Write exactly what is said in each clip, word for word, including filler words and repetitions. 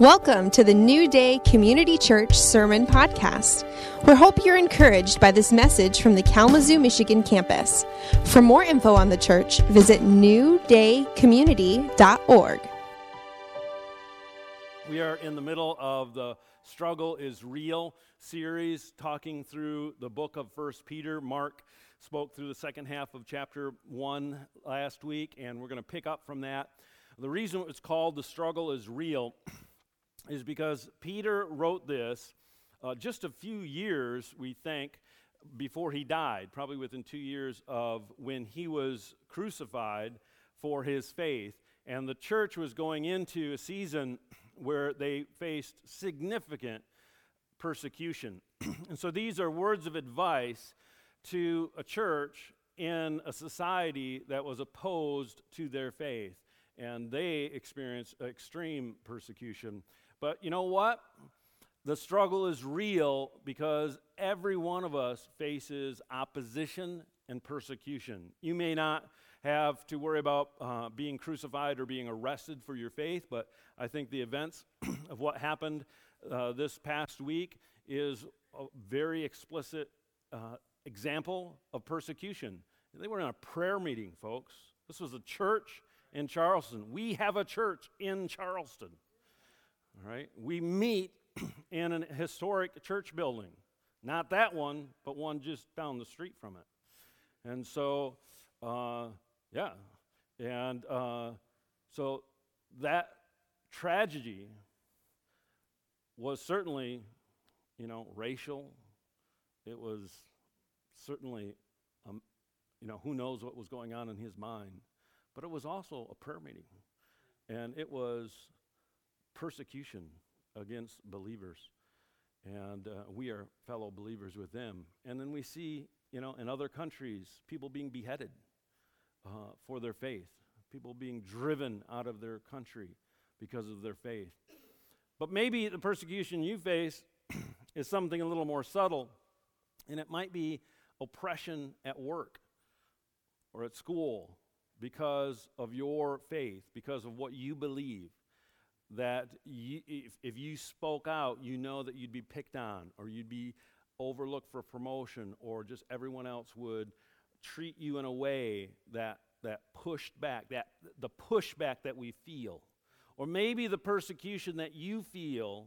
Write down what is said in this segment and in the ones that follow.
Welcome to the New Day Community Church Sermon Podcast. We hope you're encouraged by this message from the Kalamazoo, Michigan campus. For more info on the church, visit new day community dot org. We are in the middle of the Struggle is Real series, talking through the book of First Peter. Mark spoke through the second half of chapter one last week, and we're going to pick up from that. The reason it's called The Struggle is Real is because Peter wrote this uh, just a few years, we think, before he died, probably within two years of when he was crucified for his faith. And the church was going into a season where they faced significant persecution. And so these are words of advice to a church in a society that was opposed to their faith. And they experienced extreme persecution. But you know what? The struggle is real because every one of us faces opposition and persecution. You may not have to worry about uh, being crucified or being arrested for your faith, but I think the events of what happened uh, this past week is a very explicit uh, example of persecution. They were in a prayer meeting, folks. This was a church in Charleston. We have a church in Charleston. All right, we meet in a historic church building, not that one, but one just down the street from it. And so, uh, yeah, and uh, so that tragedy was certainly, you know, racial. It was certainly, um, you know, who knows what was going on in his mind, but it was also a prayer meeting, and it was persecution against believers, and uh, we are fellow believers with them. And then we see, you know, in other countries, people being beheaded uh, for their faith, people being driven out of their country because of their faith. But maybe the persecution you face is something a little more subtle, and it might be oppression at work or at school because of your faith, because of what you believe. That you, if, if you spoke out, you know that you'd be picked on, or you'd be overlooked for promotion, or just everyone else would treat you in a way that that pushed back, that the pushback that we feel. Or maybe the persecution that you feel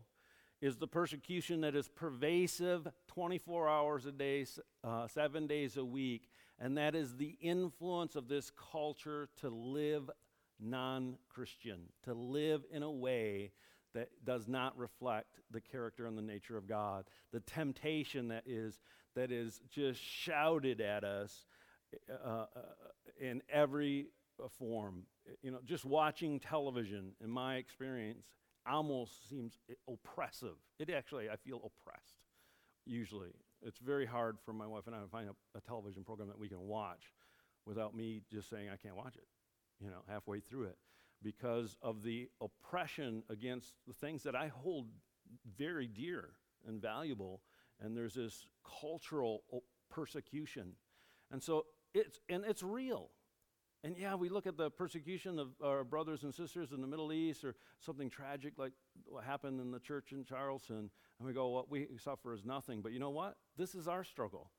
is the persecution that is pervasive twenty-four hours a day, uh, seven days a week, and that is the influence of this culture to live non-Christian, to live in a way that does not reflect the character and the nature of God. The temptation that is that is just shouted at us uh, in every form. You know, just watching television, in my experience, almost seems oppressive. It actually, I feel oppressed, usually. It's very hard for my wife and I to find a, a television program that we can watch without me just saying, I can't watch it, you know, halfway through it, because of the oppression against the things that I hold very dear and valuable, and there's this cultural op- persecution. And so it's, and it's real. And yeah, we look at the persecution of our brothers and sisters in the Middle East, or something tragic like what happened in the church in Charleston, and we go, what we suffer is nothing. But you know what? This is our struggle,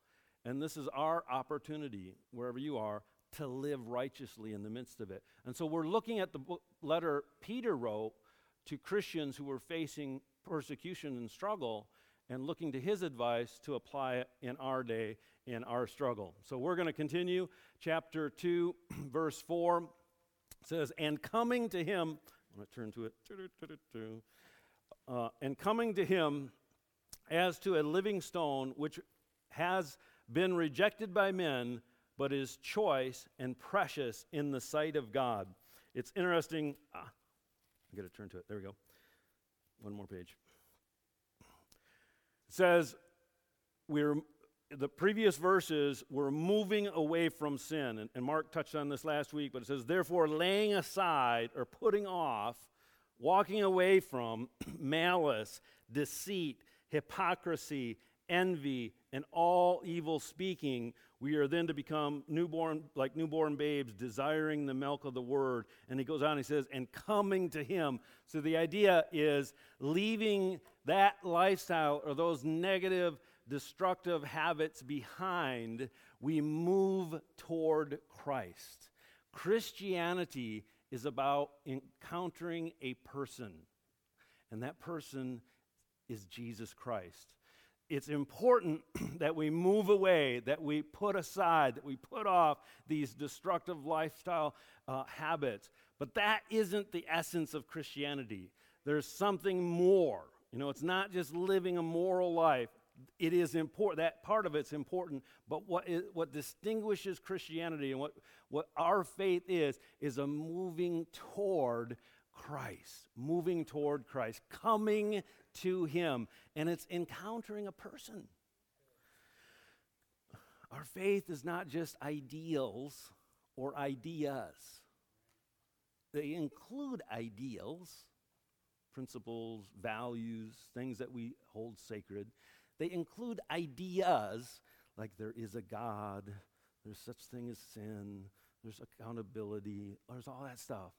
and this is our opportunity, wherever you are, to live righteously in the midst of it. And so we're looking at the book, letter Peter wrote to Christians who were facing persecution and struggle, and looking to his advice to apply it in our day, in our struggle. So we're going to continue. Chapter two, verse four says, and coming to him, I'm going to turn to it, uh, and coming to him as to a living stone, which has been rejected by men, but is choice and precious in the sight of God. It's interesting. Ah, I've got to turn to it. There we go. One more page. It says, we're, the previous verses were moving away from sin. And, and Mark touched on this last week, but it says, therefore, laying aside or putting off, walking away from malice, deceit, hypocrisy, envy, and all evil speaking. We are then to become newborn, like newborn babes, desiring the milk of the word. And he goes on, he says, and coming to him. So the idea is leaving that lifestyle or those negative, destructive habits behind. We move toward Christ. Christianity is about encountering a person, and that person is Jesus Christ. It's important that we move away, that we put aside, that we put off these destructive lifestyle uh, habits. But that isn't the essence of Christianity. There's something more. You know, it's not just living a moral life. It is important. That part of it's important. But what is, what distinguishes Christianity and what, what our faith is, is a moving toward Christ, moving toward Christ, coming to him, and it's encountering a person. Our faith is not just ideals or ideas. They include ideals, principles, values, things that we hold sacred. They include ideas like there is a God, there's such thing as sin, there's accountability, there's all that stuff.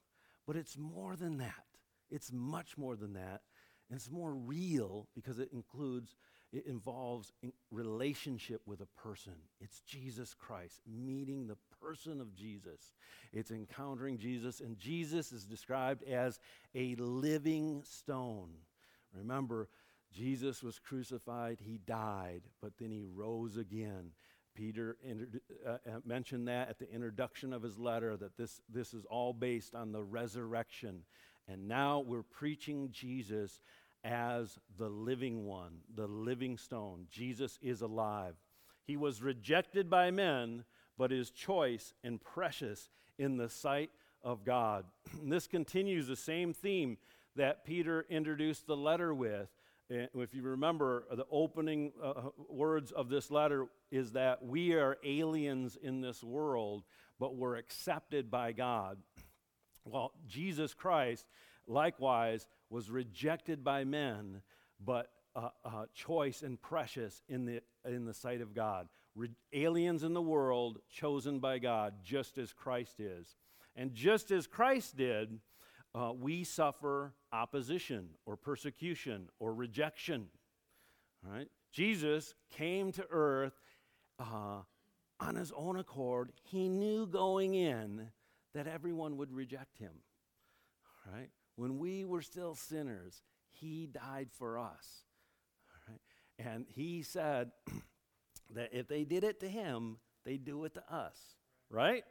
But it's more than that. It's much more than that. And it's more real because it includes, it involves in relationship with a person. It's Jesus Christ, meeting the person of Jesus. It's encountering Jesus, and Jesus is described as a living stone. Remember, Jesus was crucified, he died, but then he rose again. Peter inter- uh, mentioned that at the introduction of his letter, that this, this is all based on the resurrection. And now we're preaching Jesus as the living one, the living stone. Jesus is alive. He was rejected by men, but is choice and precious in the sight of God. This continues the same theme that Peter introduced the letter with. If you remember, the opening uh, words of this letter is that we are aliens in this world, but we're accepted by God. Well, Jesus Christ, likewise, was rejected by men, but uh, uh, choice and precious in the in the sight of God. Re- aliens in the world, chosen by God, just as Christ is. And just as Christ did, uh, we suffer opposition or persecution or rejection. All right? Jesus came to earth uh, on his own accord. He knew going in that everyone would reject him, all right? When we were still sinners, he died for us, all right? And he said that if they did it to him, they'd do it to us, right?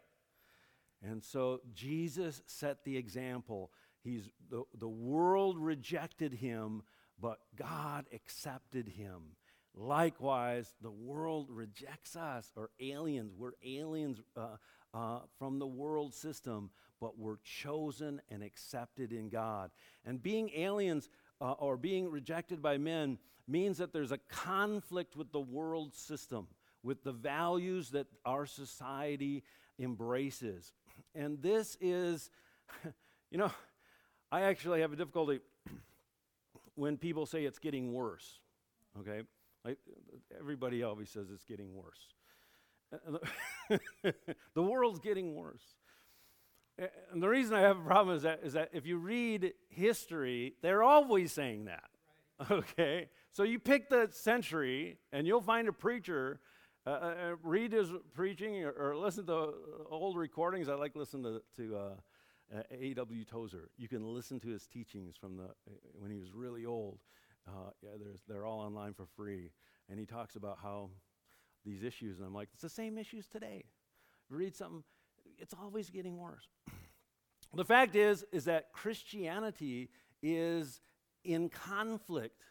And so Jesus set the example. He's the, the world rejected him, but God accepted him. Likewise, the world rejects us, or aliens. We're aliens, uh, Uh, from the world system, but we're chosen and accepted in God. And being aliens uh, or being rejected by men means that there's a conflict with the world system, with the values that our society embraces. And this is, you know, I actually have a difficulty when people say it's getting worse, okay? Like, everybody always says it's getting worse. The world's getting worse. And the reason I have a problem is that is that if you read history, they're always saying that. Right. Okay? So you pick the century, and you'll find a preacher, uh, uh, read his preaching, or, or listen to old recordings. I like listen to, to uh, uh, A W Tozer. You can listen to his teachings from the uh, when he was really old. Uh, yeah, there's, they're all online for free. And he talks about how these issues, and I'm like, it's the same issues today. Read something, it's always getting worse. The fact is, is that Christianity is in conflict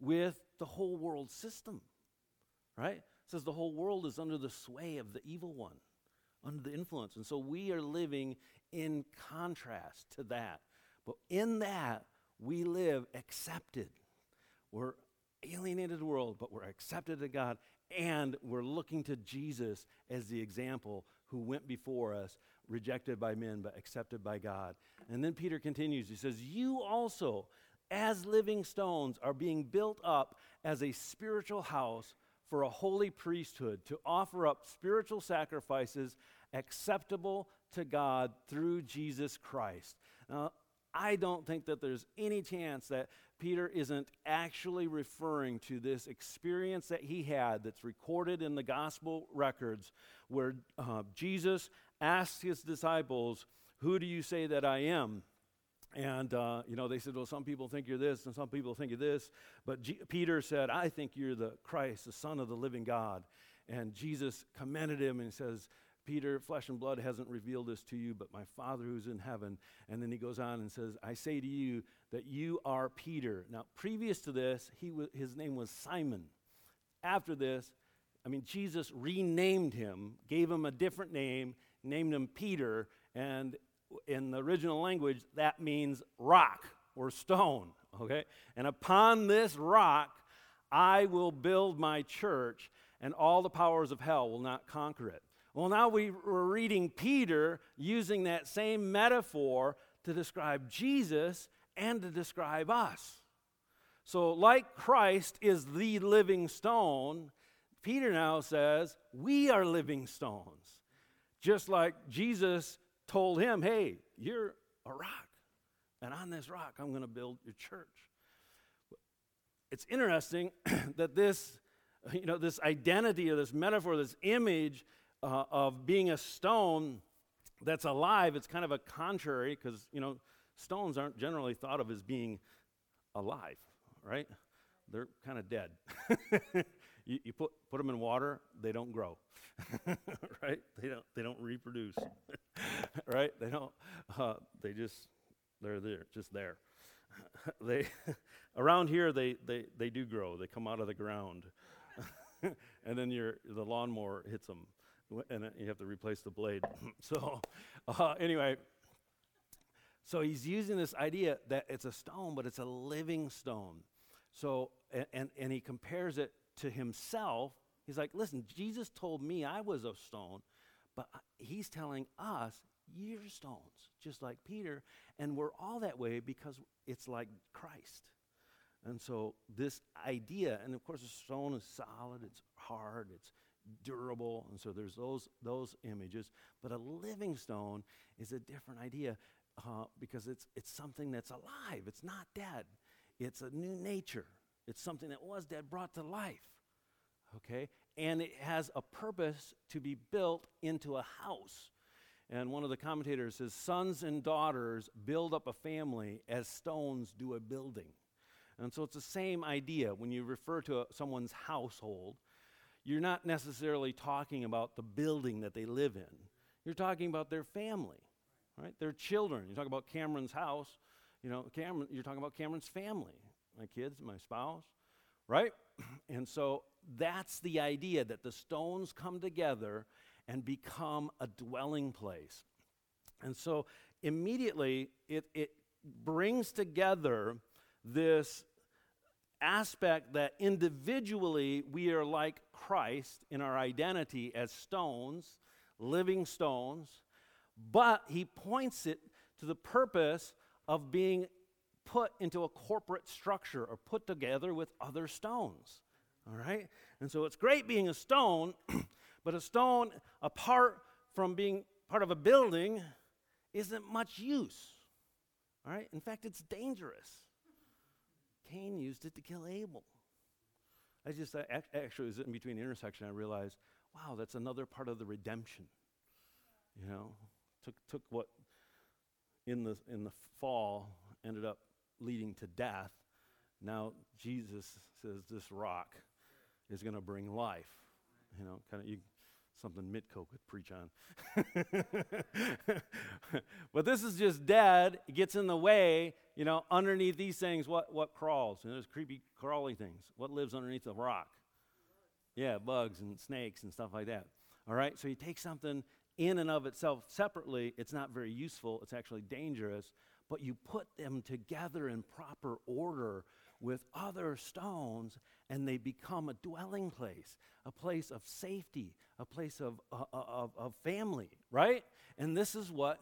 with the whole world system, right? It says the whole world is under the sway of the evil one, under the influence, and so we are living in contrast to that. But in that, we live accepted. We're alienated the world, but we're accepted to God. And we're looking to Jesus as the example who went before us, rejected by men but accepted by God. And then Peter continues. He says, you also, as living stones are being built up as a spiritual house for a holy priesthood to offer up spiritual sacrifices acceptable to God through Jesus Christ. Now, I don't think that there's any chance that Peter isn't actually referring to this experience that he had that's recorded in the gospel records where uh, Jesus asked his disciples, "Who do you say that I am?" And, uh, you know, they said, "Well, some people think you're this and some people think you're this." But G- Peter said, "I think you're the Christ, the Son of the living God." And Jesus commended him and says, "Peter, flesh and blood hasn't revealed this to you, but my Father who's in heaven." And then he goes on and says, "I say to you that you are Peter." Now, previous to this, he w- his name was Simon. After this, I mean, Jesus renamed him, gave him a different name, named him Peter, and in the original language, that means rock or stone, okay? "And upon this rock, I will build my church, and all the powers of hell will not conquer it." Well, now we were reading Peter using that same metaphor to describe Jesus and to describe us. So like Christ is the living stone, Peter now says we are living stones. Just like Jesus told him, "Hey, you're a rock, and on this rock I'm going to build your church." It's interesting that this, you know, this identity or this metaphor, this image Uh, of being a stone that's alive, it's kind of a contrary, because, you know, stones aren't generally thought of as being alive, right? They're kind of dead. you, you put put them in water, they don't grow, right? They don't they don't reproduce, right? They don't. Uh, they just they're there, just there. they around here they they they do grow. They come out of the ground, and then your the lawnmower hits them. And you have to replace the blade. so uh, anyway, so he's using this idea that it's a stone, but it's a living stone. So, and, and, and he compares it to himself. He's like, listen, Jesus told me I was a stone, but he's telling us you're stones, just like Peter. And we're all that way because it's like Christ. And so this idea, and of course a stone is solid, it's hard, it's durable, and so there's those those images, but a living stone is a different idea uh, because it's it's something that's alive. It's not dead. It's a new nature. It's something that was dead brought to life, okay? And it has a purpose to be built into a house. And one of the commentators says, "Sons and daughters build up a family as stones do a building." And so it's the same idea when you refer to a, someone's household. You're not necessarily talking about the building that they live in. You're talking about their family, right? Their children. You talk about Cameron's house, you know, Cameron, you're talking about Cameron's family, my kids, my spouse, right? And so that's the idea that the stones come together and become a dwelling place. And so immediately it, it brings together this aspect that individually we are like Christ in our identity as stones, living stones, but he points it to the purpose of being put into a corporate structure or put together with other stones, all right? And so it's great being a stone, but a stone apart from being part of a building isn't much use, all right? In fact, it's dangerous. Cain used it to kill Abel. I just, I ac- actually, was in between the intersection, I realized, wow, that's another part of the redemption. You know, took took what in the in the fall ended up leading to death. Now Jesus says this rock is going to bring life. You know, kind of you, something Mitko could preach on. But this is just dead. It gets in the way. You know, underneath these things, what, what crawls? You know, there's creepy, crawly things. What lives underneath the rock? Yeah, bugs and snakes and stuff like that. All right, so you take something in and of itself separately. It's not very useful. It's actually dangerous. But you put them together in proper order with other stones, and they become a dwelling place, a place of safety, a place of, uh, of, of family, right? And this is what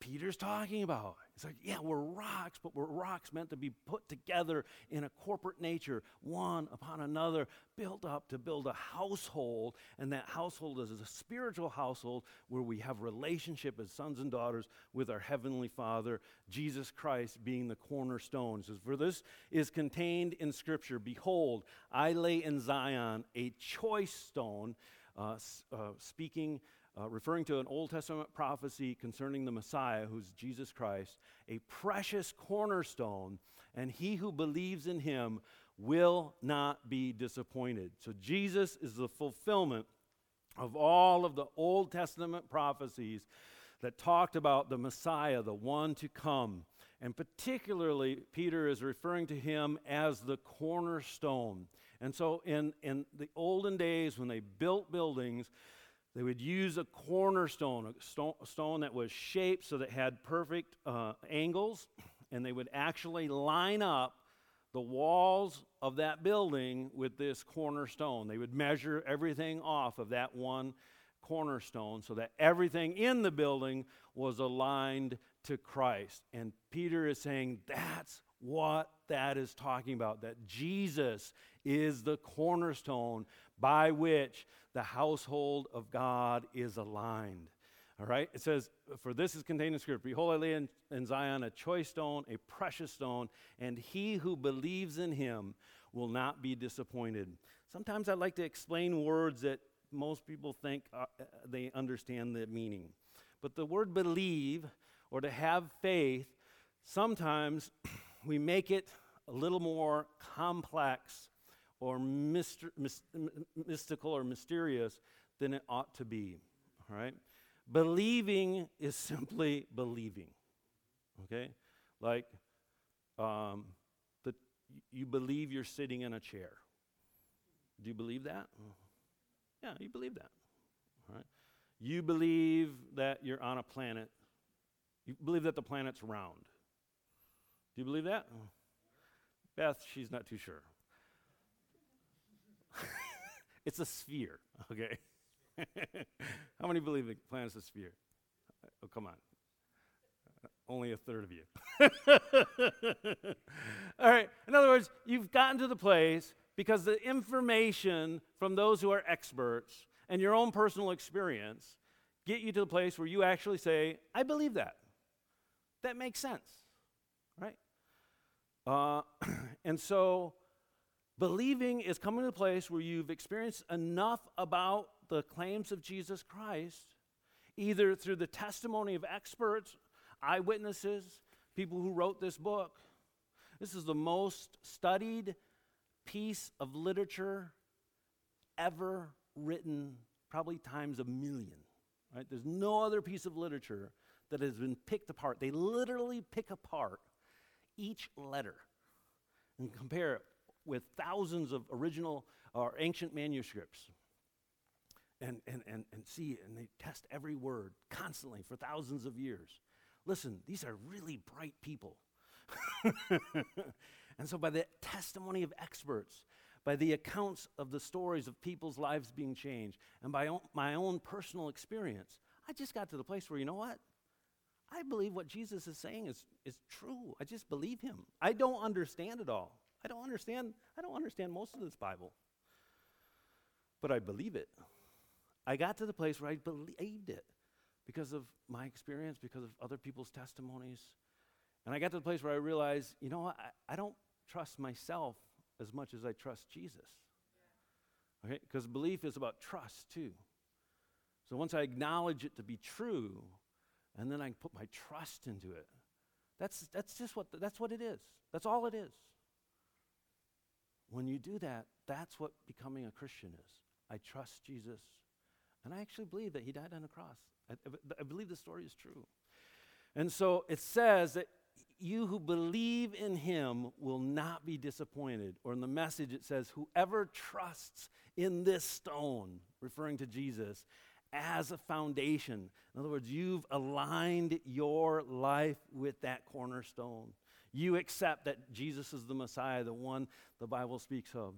Peter's talking about. It's like, yeah, we're rocks, but we're rocks meant to be put together in a corporate nature, one upon another, built up to build a household. And that household is a spiritual household where we have relationship as sons and daughters with our Heavenly Father, Jesus Christ being the cornerstone. It says, for this is contained in Scripture, behold, I lay in Zion a choice stone, uh, uh, speaking Uh, referring to an Old Testament prophecy concerning the Messiah, who's Jesus Christ, a precious cornerstone, and he who believes in him will not be disappointed. So Jesus is the fulfillment of all of the Old Testament prophecies that talked about the Messiah, the one to come. And particularly, Peter is referring to him as the cornerstone. And so in, in the olden days when they built buildings, they would use a cornerstone, a stone, a stone that was shaped so that it had perfect uh, angles, and they would actually line up the walls of that building with this cornerstone. They would measure everything off of that one cornerstone so that everything in the building was aligned to Christ. And Peter is saying that's what that is talking about, that Jesus is the cornerstone by which the household of God is aligned. All right? It says, for this is contained in Scripture. Behold, I lay in, in Zion a choice stone, a precious stone, and he who believes in him will not be disappointed. Sometimes I like to explain words that most people think uh, they understand the meaning. But the word believe or to have faith, sometimes we make it a little more complex or myster, myst, mystical or mysterious than it ought to be, all right? Believing is simply believing, okay? Like, um, the, you believe you're sitting in a chair. Do you believe that? Yeah, you believe that, all right? You believe that you're on a planet. You believe that the planet's round. Do you believe that? Beth, she's not too sure. It's a sphere, okay? How many believe the planet's a sphere? Oh, come on. Uh, only a third of you. All right. In other words, you've gotten to the place because the information from those who are experts and your own personal experience get you to the place where you actually say, I believe that. That makes sense, right? Uh, and so... Believing is coming to the place where you've experienced enough about the claims of Jesus Christ, either through the testimony of experts, eyewitnesses, people who wrote this book. This is the most studied piece of literature ever written, probably times a million. Right? There's no other piece of literature that has been picked apart. They literally pick apart each letter and compare it with thousands of original or ancient manuscripts and, and, and, and see, and they test every word constantly for thousands of years. Listen, these are really bright people. And so by the testimony of experts, by the accounts of the stories of people's lives being changed, and by o- my own personal experience, I just got to the place where, you know what? I believe what Jesus is saying is, is true. I just believe him. I don't understand it all. I don't understand, I don't understand most of this Bible, but I believe it. I got to the place where I believed it because of my experience, because of other people's testimonies. And I got to the place where I realized, you know what, I, I don't trust myself as much as I trust Jesus. Okay? Because belief is about trust too. So once I acknowledge it to be true, and then I put my trust into it, that's that's just what th- that's what it is. That's all it is. When you do that, that's what becoming a Christian is. I trust Jesus, and I actually believe that he died on the cross. I, I believe the story is true. And so it says that you who believe in him will not be disappointed. Or in the message it says, whoever trusts in this stone, referring to Jesus, as a foundation. In other words, you've aligned your life with that cornerstone. You accept that Jesus is the Messiah, the one the Bible speaks of.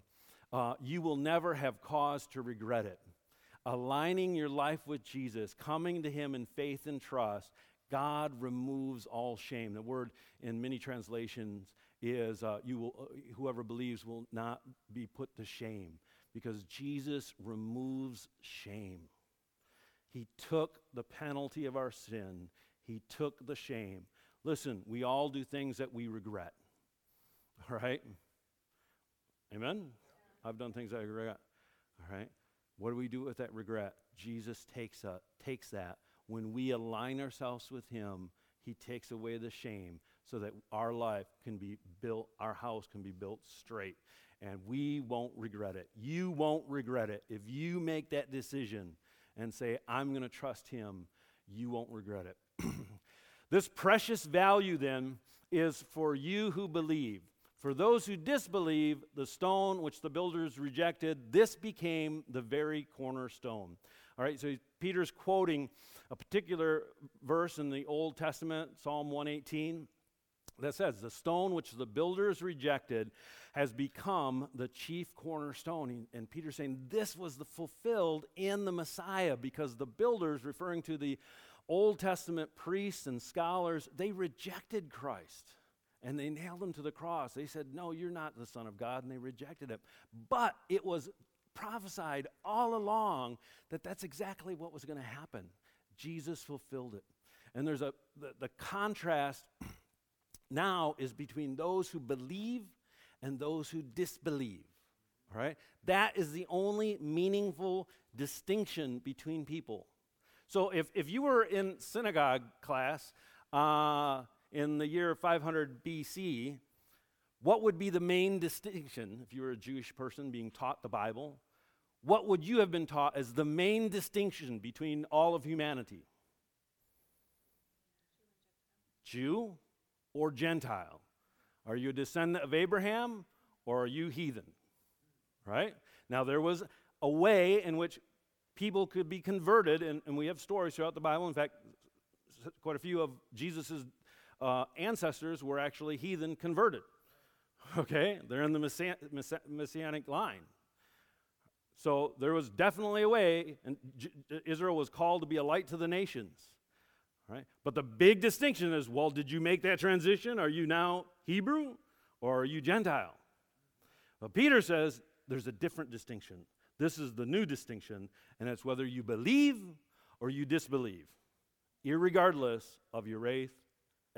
Uh, you will never have cause to regret it. Aligning your life with Jesus, coming to him in faith and trust, God removes all shame. The word in many translations is uh, you will, uh, whoever believes will not be put to shame, because Jesus removes shame. He took the penalty of our sin. He took the shame. Listen, we all do things that we regret, all right? Amen? I've done things I regret, all right? What do we do with that regret? Jesus takes, a, takes that. When we align ourselves with him, he takes away the shame so that our life can be built, our house can be built straight, and we won't regret it. You won't regret it. If you make that decision and say, I'm going to trust him, you won't regret it. This precious value, then, is for you who believe. For those who disbelieve, the stone which the builders rejected, this became the very cornerstone. All right, so Peter's quoting a particular verse in the Old Testament, Psalm one eighteen, that says, the stone which the builders rejected has become the chief cornerstone. And Peter's saying this was the fulfilled in the Messiah, because the builders, referring to the Old Testament priests and scholars, they rejected Christ. And they nailed him to the cross. They said, no, you're not the Son of God, and they rejected him. But it was prophesied all along that that's exactly what was going to happen. Jesus fulfilled it. And there's a the, the contrast now is between those who believe and those who disbelieve. All right? That is the only meaningful distinction between people. So if, if you were in synagogue class uh, in the year five hundred B C, what would be the main distinction, if you were a Jewish person being taught the Bible? What would you have been taught as the main distinction between all of humanity? Jew or Gentile? Are you a descendant of Abraham, or are you heathen? Right? Now, there was a way in which people could be converted, and, and we have stories throughout the Bible. In fact, quite a few of Jesus's uh, ancestors were actually heathen converted. Okay, they're in the messia- messia- messianic line. So there was definitely a way, and J- Israel was called to be a light to the nations. Right? But the big distinction is, well, did you make that transition? Are you now Hebrew, or are you Gentile? But Peter says there's a different distinction. This is the new distinction, and it's whether you believe or you disbelieve, irregardless of your race,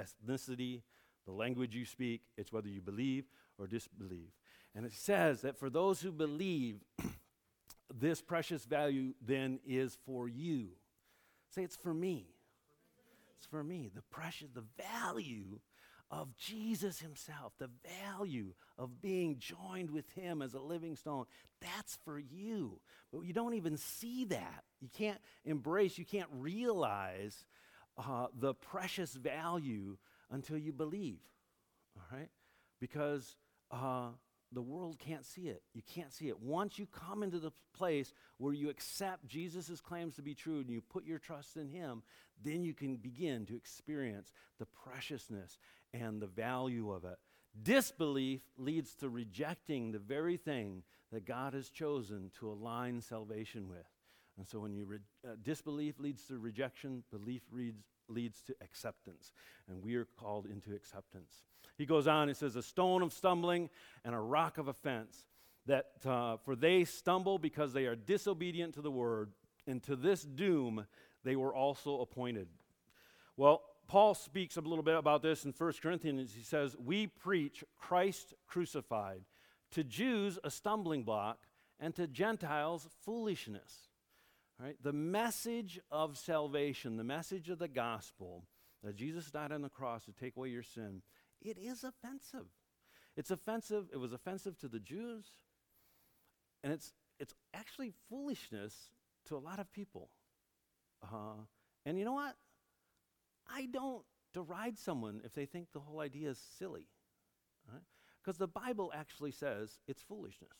ethnicity, the language you speak. It's whether you believe or disbelieve. And it says that for those who believe, this precious value then is for you. Say, it's for me. It's for me. The precious, the value of Jesus himself, the value of being joined with him as a living stone, that's for you. But you don't even see that. You can't embrace, you can't realize uh, the precious value until you believe, all right? Because uh, the world can't see it. You can't see it. Once you come into the place where you accept Jesus' claims to be true and you put your trust in him, then you can begin to experience the preciousness and the value of it. Disbelief leads to rejecting the very thing that God has chosen to align salvation with. And so when you re- uh, disbelief leads to rejection, belief leads leads to acceptance, and we are called into acceptance. He goes on, he says, a stone of stumbling and a rock of offense, that uh, for they stumble because they are disobedient to the word, and to this doom they were also appointed. Well, Paul speaks a little bit about this in First Corinthians. He says, we preach Christ crucified, to Jews a stumbling block, and to Gentiles foolishness. Right? The message of salvation, the message of the gospel, that Jesus died on the cross to take away your sin, it is offensive. It's offensive. It was offensive to the Jews, and it's it's actually foolishness to a lot of people. Uh, and you know what? I don't deride someone if they think the whole idea is silly, right? Because the Bible actually says it's foolishness,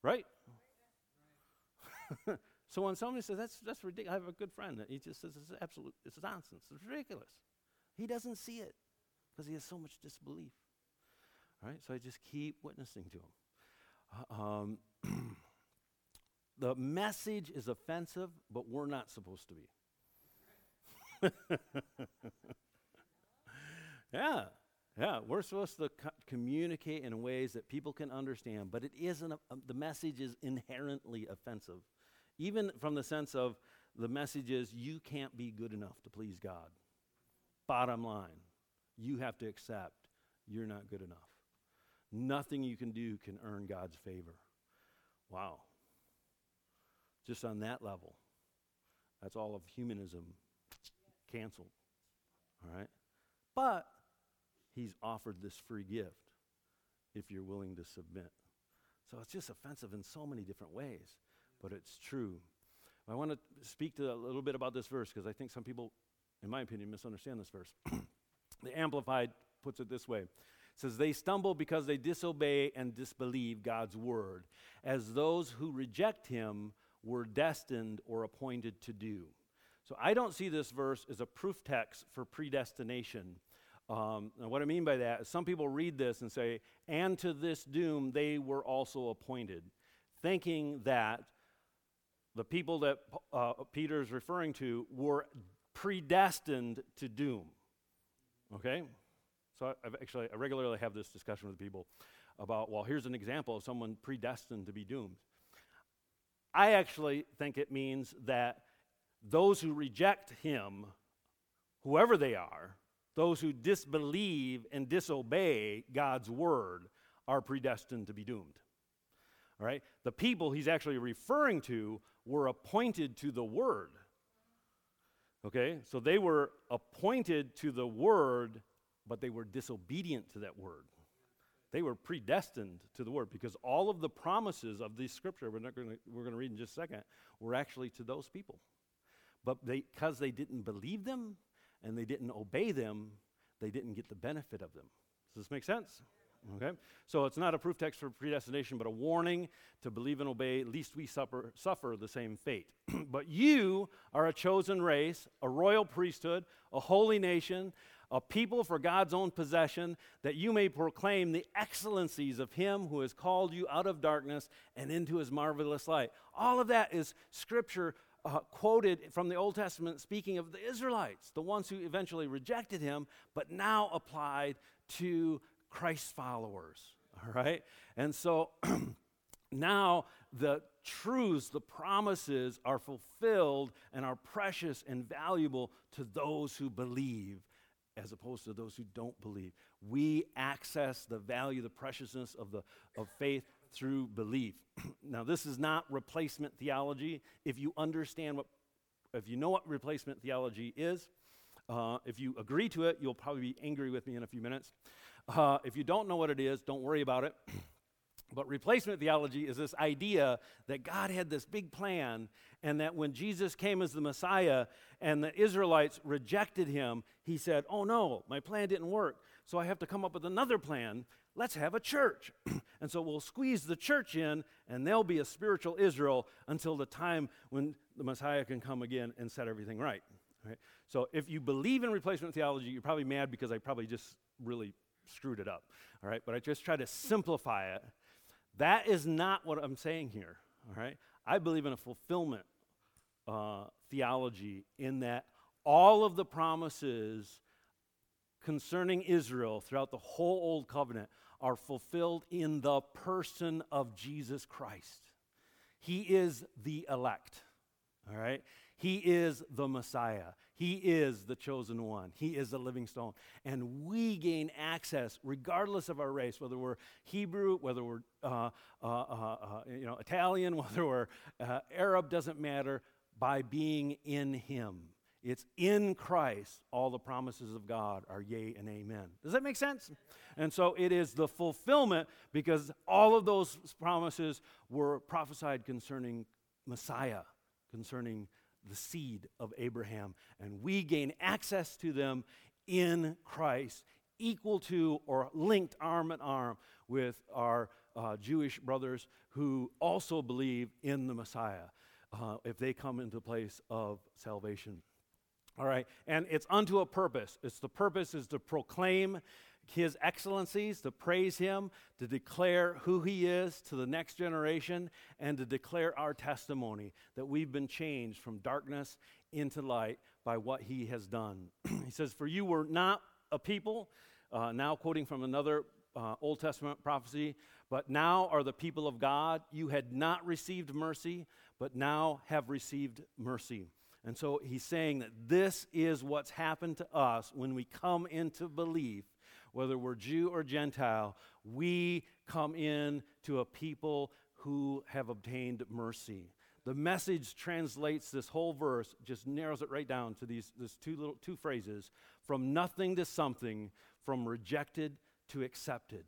right? So when somebody says, that's that's ridiculous, I have a good friend that he just says, it's absolute, it's nonsense, it's ridiculous. He doesn't see it because he has so much disbelief. All right, so I just keep witnessing to him. Uh, um, the message is offensive, but we're not supposed to be. Yeah, yeah. We're supposed to co- communicate in ways that people can understand, but it isn't. A, the message is inherently offensive, even from the sense of the message is you can't be good enough to please God. Bottom line, you have to accept you're not good enough. Nothing you can do can earn God's favor. Wow. Just on that level, that's all of humanism canceled. All right? But he's offered this free gift if you're willing to submit. So it's just offensive in so many different ways, but it's true. I want to speak to a little bit about this verse because I think some people, in my opinion, misunderstand this verse. The Amplified puts it this way. It says, they stumble because they disobey and disbelieve God's word, as those who reject him were destined or appointed to do. So I don't see this verse as a proof text for predestination. Um, and what I mean by that is some people read this and say, and to this doom they were also appointed, thinking that the people that uh, Peter is referring to were predestined to doom. Okay? So I've actually, I regularly have this discussion with people about, well, here's an example of someone predestined to be doomed. I actually think it means that those who reject him, whoever they are, those who disbelieve and disobey God's word are predestined to be doomed. All right? The people he's actually referring to were appointed to the word. Okay? So they were appointed to the word, but they were disobedient to that word. They were predestined to the word because all of the promises of the scripture we're not going to we're going to read in just a second were actually to those people. But they because they didn't believe them and they didn't obey them, they didn't get the benefit of them. Does this make sense? Okay? So it's not a proof text for predestination, but a warning to believe and obey, lest we suffer, suffer the same fate. But you are a chosen race, a royal priesthood, a holy nation, a people for God's own possession, that you may proclaim the excellencies of him who has called you out of darkness and into his marvelous light. All of that is scripture uh, quoted from the Old Testament, speaking of the Israelites, the ones who eventually rejected him, but now applied to Christ's followers, all right? And so now the truths, the promises are fulfilled and are precious and valuable to those who believe as opposed to those who don't believe. We access the value, the preciousness of the of faith through belief. Now, this is not replacement theology. If you understand what, if you know what replacement theology is, uh, if you agree to it, you'll probably be angry with me in a few minutes. Uh, if you don't know what it is, don't worry about it. But replacement theology is this idea that God had this big plan and that when Jesus came as the Messiah and the Israelites rejected him, he said, oh no, my plan didn't work, so I have to come up with another plan. Let's have a church. And so we'll squeeze the church in and they'll be a spiritual Israel until the time when the Messiah can come again and set everything right. Right? So if you believe in replacement theology, you're probably mad because I probably just really screwed it up. All right, but I just try to simplify it. That is not what I'm saying here, all right? I believe in a fulfillment uh, theology in that all of the promises concerning Israel throughout the whole Old Covenant are fulfilled in the person of Jesus Christ. He is the elect, all right? He is the Messiah. He is the chosen one. He is the living stone. And we gain access, regardless of our race, whether we're Hebrew, whether we're uh, uh, uh, uh, you know, Italian, whether we're uh, Arab, doesn't matter, by being in him. It's in Christ all the promises of God are yea and amen. Does that make sense? And so it is the fulfillment because all of those promises were prophesied concerning Messiah, concerning the seed of Abraham, and we gain access to them in Christ, equal to or linked arm in arm with our uh, Jewish brothers who also believe in the Messiah uh, if they come into the place of salvation. All right, and it's unto a purpose. It's the purpose is to proclaim his excellencies, to praise him, to declare who he is to the next generation, and to declare our testimony that we've been changed from darkness into light by what he has done. He says, for you were not a people, uh, now quoting from another uh, Old Testament prophecy, but now are the people of God. You had not received mercy, but now have received mercy. And so he's saying that this is what's happened to us when we come into belief, whether we're Jew or Gentile, we come in to a people who have obtained mercy. The Message translates this whole verse, just narrows it right down to these this two little two phrases, from nothing to something, from rejected to accepted.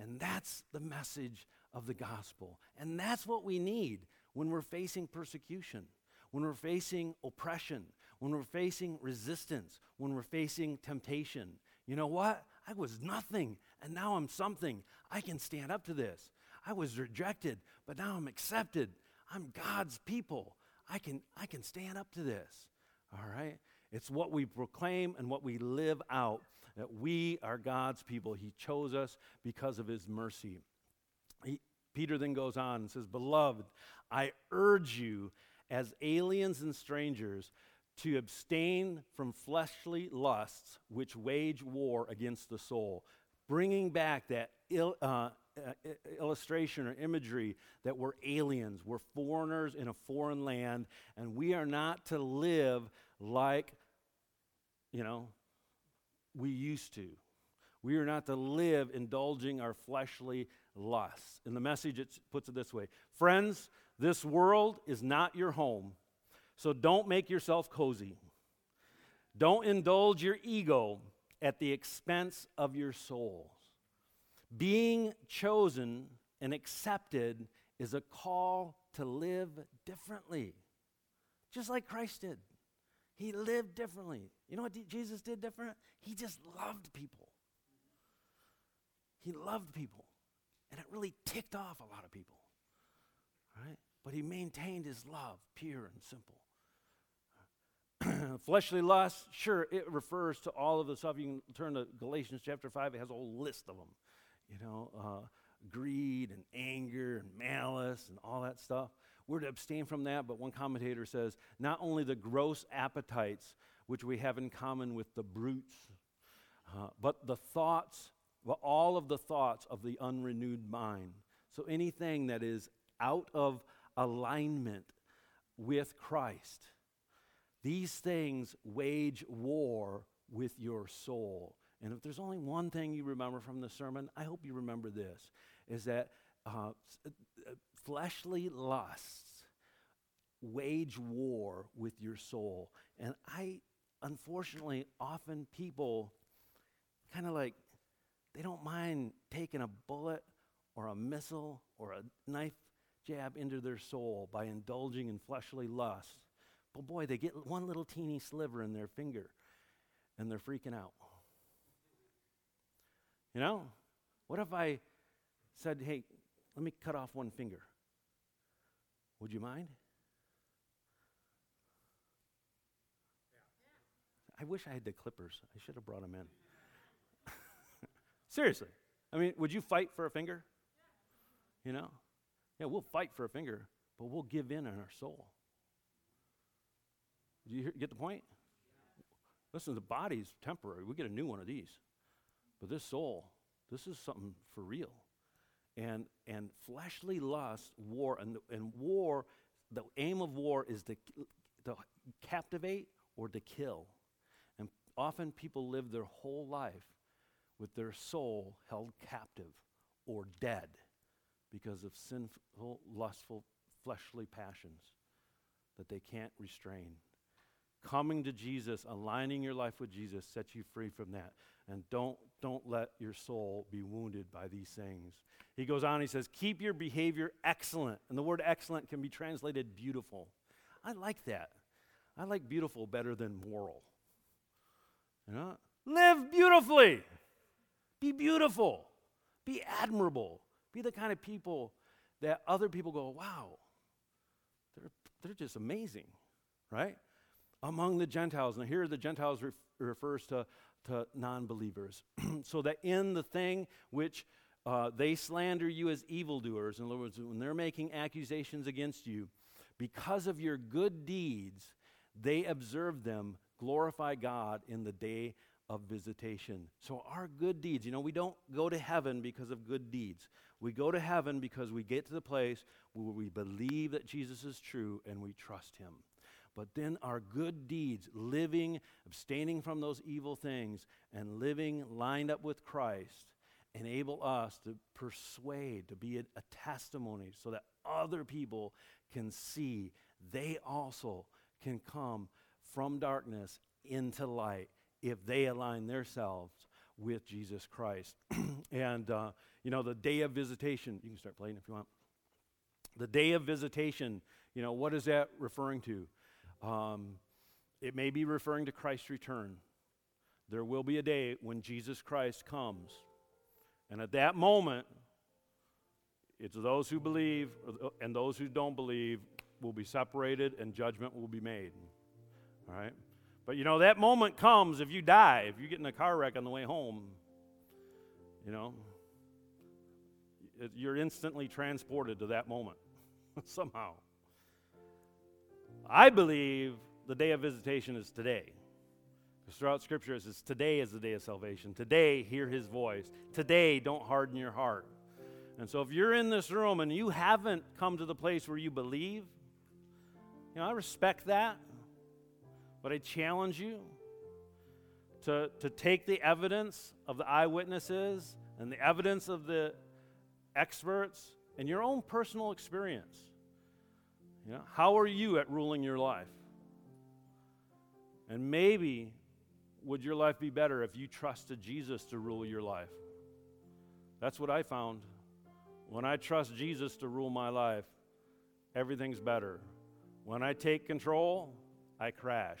And that's the message of the gospel. And that's what we need when we're facing persecution, when we're facing oppression, when we're facing resistance, when we're facing temptation. You know what? I was nothing, and now I'm something. I can stand up to this. I was rejected, but now I'm accepted. I'm God's people. I can, I can stand up to this, all right? It's what we proclaim and what we live out, that we are God's people. He chose us because of his mercy. He, Peter then goes on and says, beloved, I urge you as aliens and strangers to abstain from fleshly lusts which wage war against the soul. Bringing back that il, uh, uh, illustration or imagery that we're aliens, we're foreigners in a foreign land, and we are not to live like, you know, we used to. We are not to live indulging our fleshly lusts. In the Message, it puts it this way. Friends, this world is not your home, so don't make yourself cozy. Don't indulge your ego at the expense of your soul. Being chosen and accepted is a call to live differently, just like Christ did. He lived differently. You know what Jesus did different? He just loved people. He loved people, and it really ticked off a lot of people, right? But he maintained his love, pure and simple. Fleshly lust, sure, it refers to all of the stuff. You can turn to Galatians chapter five. It has a whole list of them, you know, uh, greed and anger and malice and all that stuff. We're to abstain from that, but one commentator says, not only the gross appetites which we have in common with the brutes, uh, but the thoughts, but all of the thoughts of the unrenewed mind. So anything that is out of alignment with Christ, these things wage war with your soul. And if there's only one thing you remember from the sermon, I hope you remember this, is that uh, fleshly lusts wage war with your soul. And I, unfortunately, often people kind of like, they don't mind taking a bullet or a missile or a knife jab into their soul by indulging in fleshly lust. But boy, they get one little teeny sliver in their finger, and they're freaking out. You know, what if I said, hey, let me cut off one finger? Would you mind? Yeah. I wish I had the clippers. I should have brought them in. Seriously. I mean, would you fight for a finger? You know? Yeah, we'll fight for a finger, but we'll give in on our soul. Do you hear, get the point? Listen, the body's temporary. We get a new one of these. But this soul, this is something for real. And and fleshly lust, war, and, and war, the aim of war is to, to captivate or to kill. And often people live their whole life with their soul held captive or dead because of sinful, lustful, fleshly passions that they can't restrain. Coming to Jesus, aligning your life with Jesus, sets you free from that. And don't, don't let your soul be wounded by these things. He goes on, he says, keep your behavior excellent. And the word excellent can be translated beautiful. I like that. I like beautiful better than moral. You know? Live beautifully. Be beautiful. Be admirable. Be the kind of people that other people go, wow, they're, they're just amazing, right? Among the Gentiles, and here the Gentiles ref- refers to, to non-believers, so that in the thing which uh, they slander you as evildoers, in other words, when they're making accusations against you, because of your good deeds, They observed them, glorify God in the day of visitation. So our good deeds, you know, we don't go to heaven because of good deeds. We go to heaven because we get to the place where we believe that Jesus is true and we trust him. But then our good deeds, living, abstaining from those evil things, and living lined up with Christ, enable us to persuade, to be a, a testimony so that other people can see they also can come from darkness into light if they align themselves with Jesus Christ. And, uh, you know, the day of visitation, you can start playing if you want. The day of visitation, you know, what is that referring to? Um, it may be referring to Christ's return. There will be a day when Jesus Christ comes. And at that moment, it's those who believe and those who don't believe will be separated and judgment will be made. All right? But, you know, that moment comes if you die, if you get in a car wreck on the way home, you know, you're instantly transported to that moment somehow. I believe the day of visitation is today. Because throughout Scripture it says today is the day of salvation. Today, hear his voice. Today, don't harden your heart. And so if you're in this room and you haven't come to the place where you believe, you know, I respect that. But I challenge you to, to take the evidence of the eyewitnesses and the evidence of the experts and your own personal experience. You know, how are you at ruling your life? And maybe would your life be better if you trusted Jesus to rule your life? That's what I found. When I trust Jesus to rule my life, everything's better. When I take control, I crash,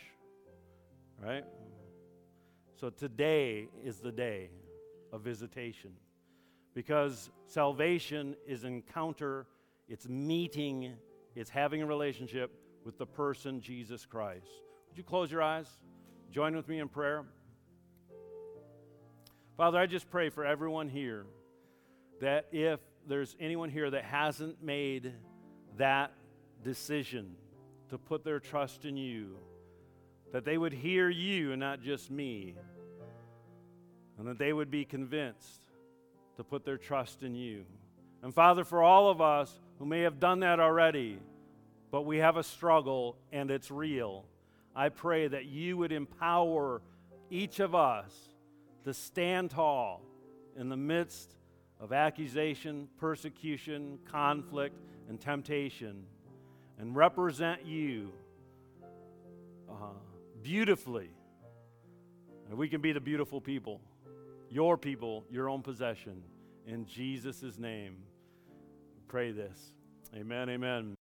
right? So today is the day of visitation because salvation is encounter, it's meeting, it's having a relationship with the person Jesus Christ. Would you close your eyes? Join with me in prayer. Father, I just pray for everyone here that if there's anyone here that hasn't made that decision to put their trust in you, that they would hear you and not just me, and that they would be convinced to put their trust in you. And Father, for all of us who may have done that already, but we have a struggle and it's real, I pray that you would empower each of us to stand tall in the midst of accusation, persecution, conflict, and temptation, and represent you uh, beautifully. And we can be the beautiful people, your people, your own possession. In Jesus' name, pray this. Amen, amen.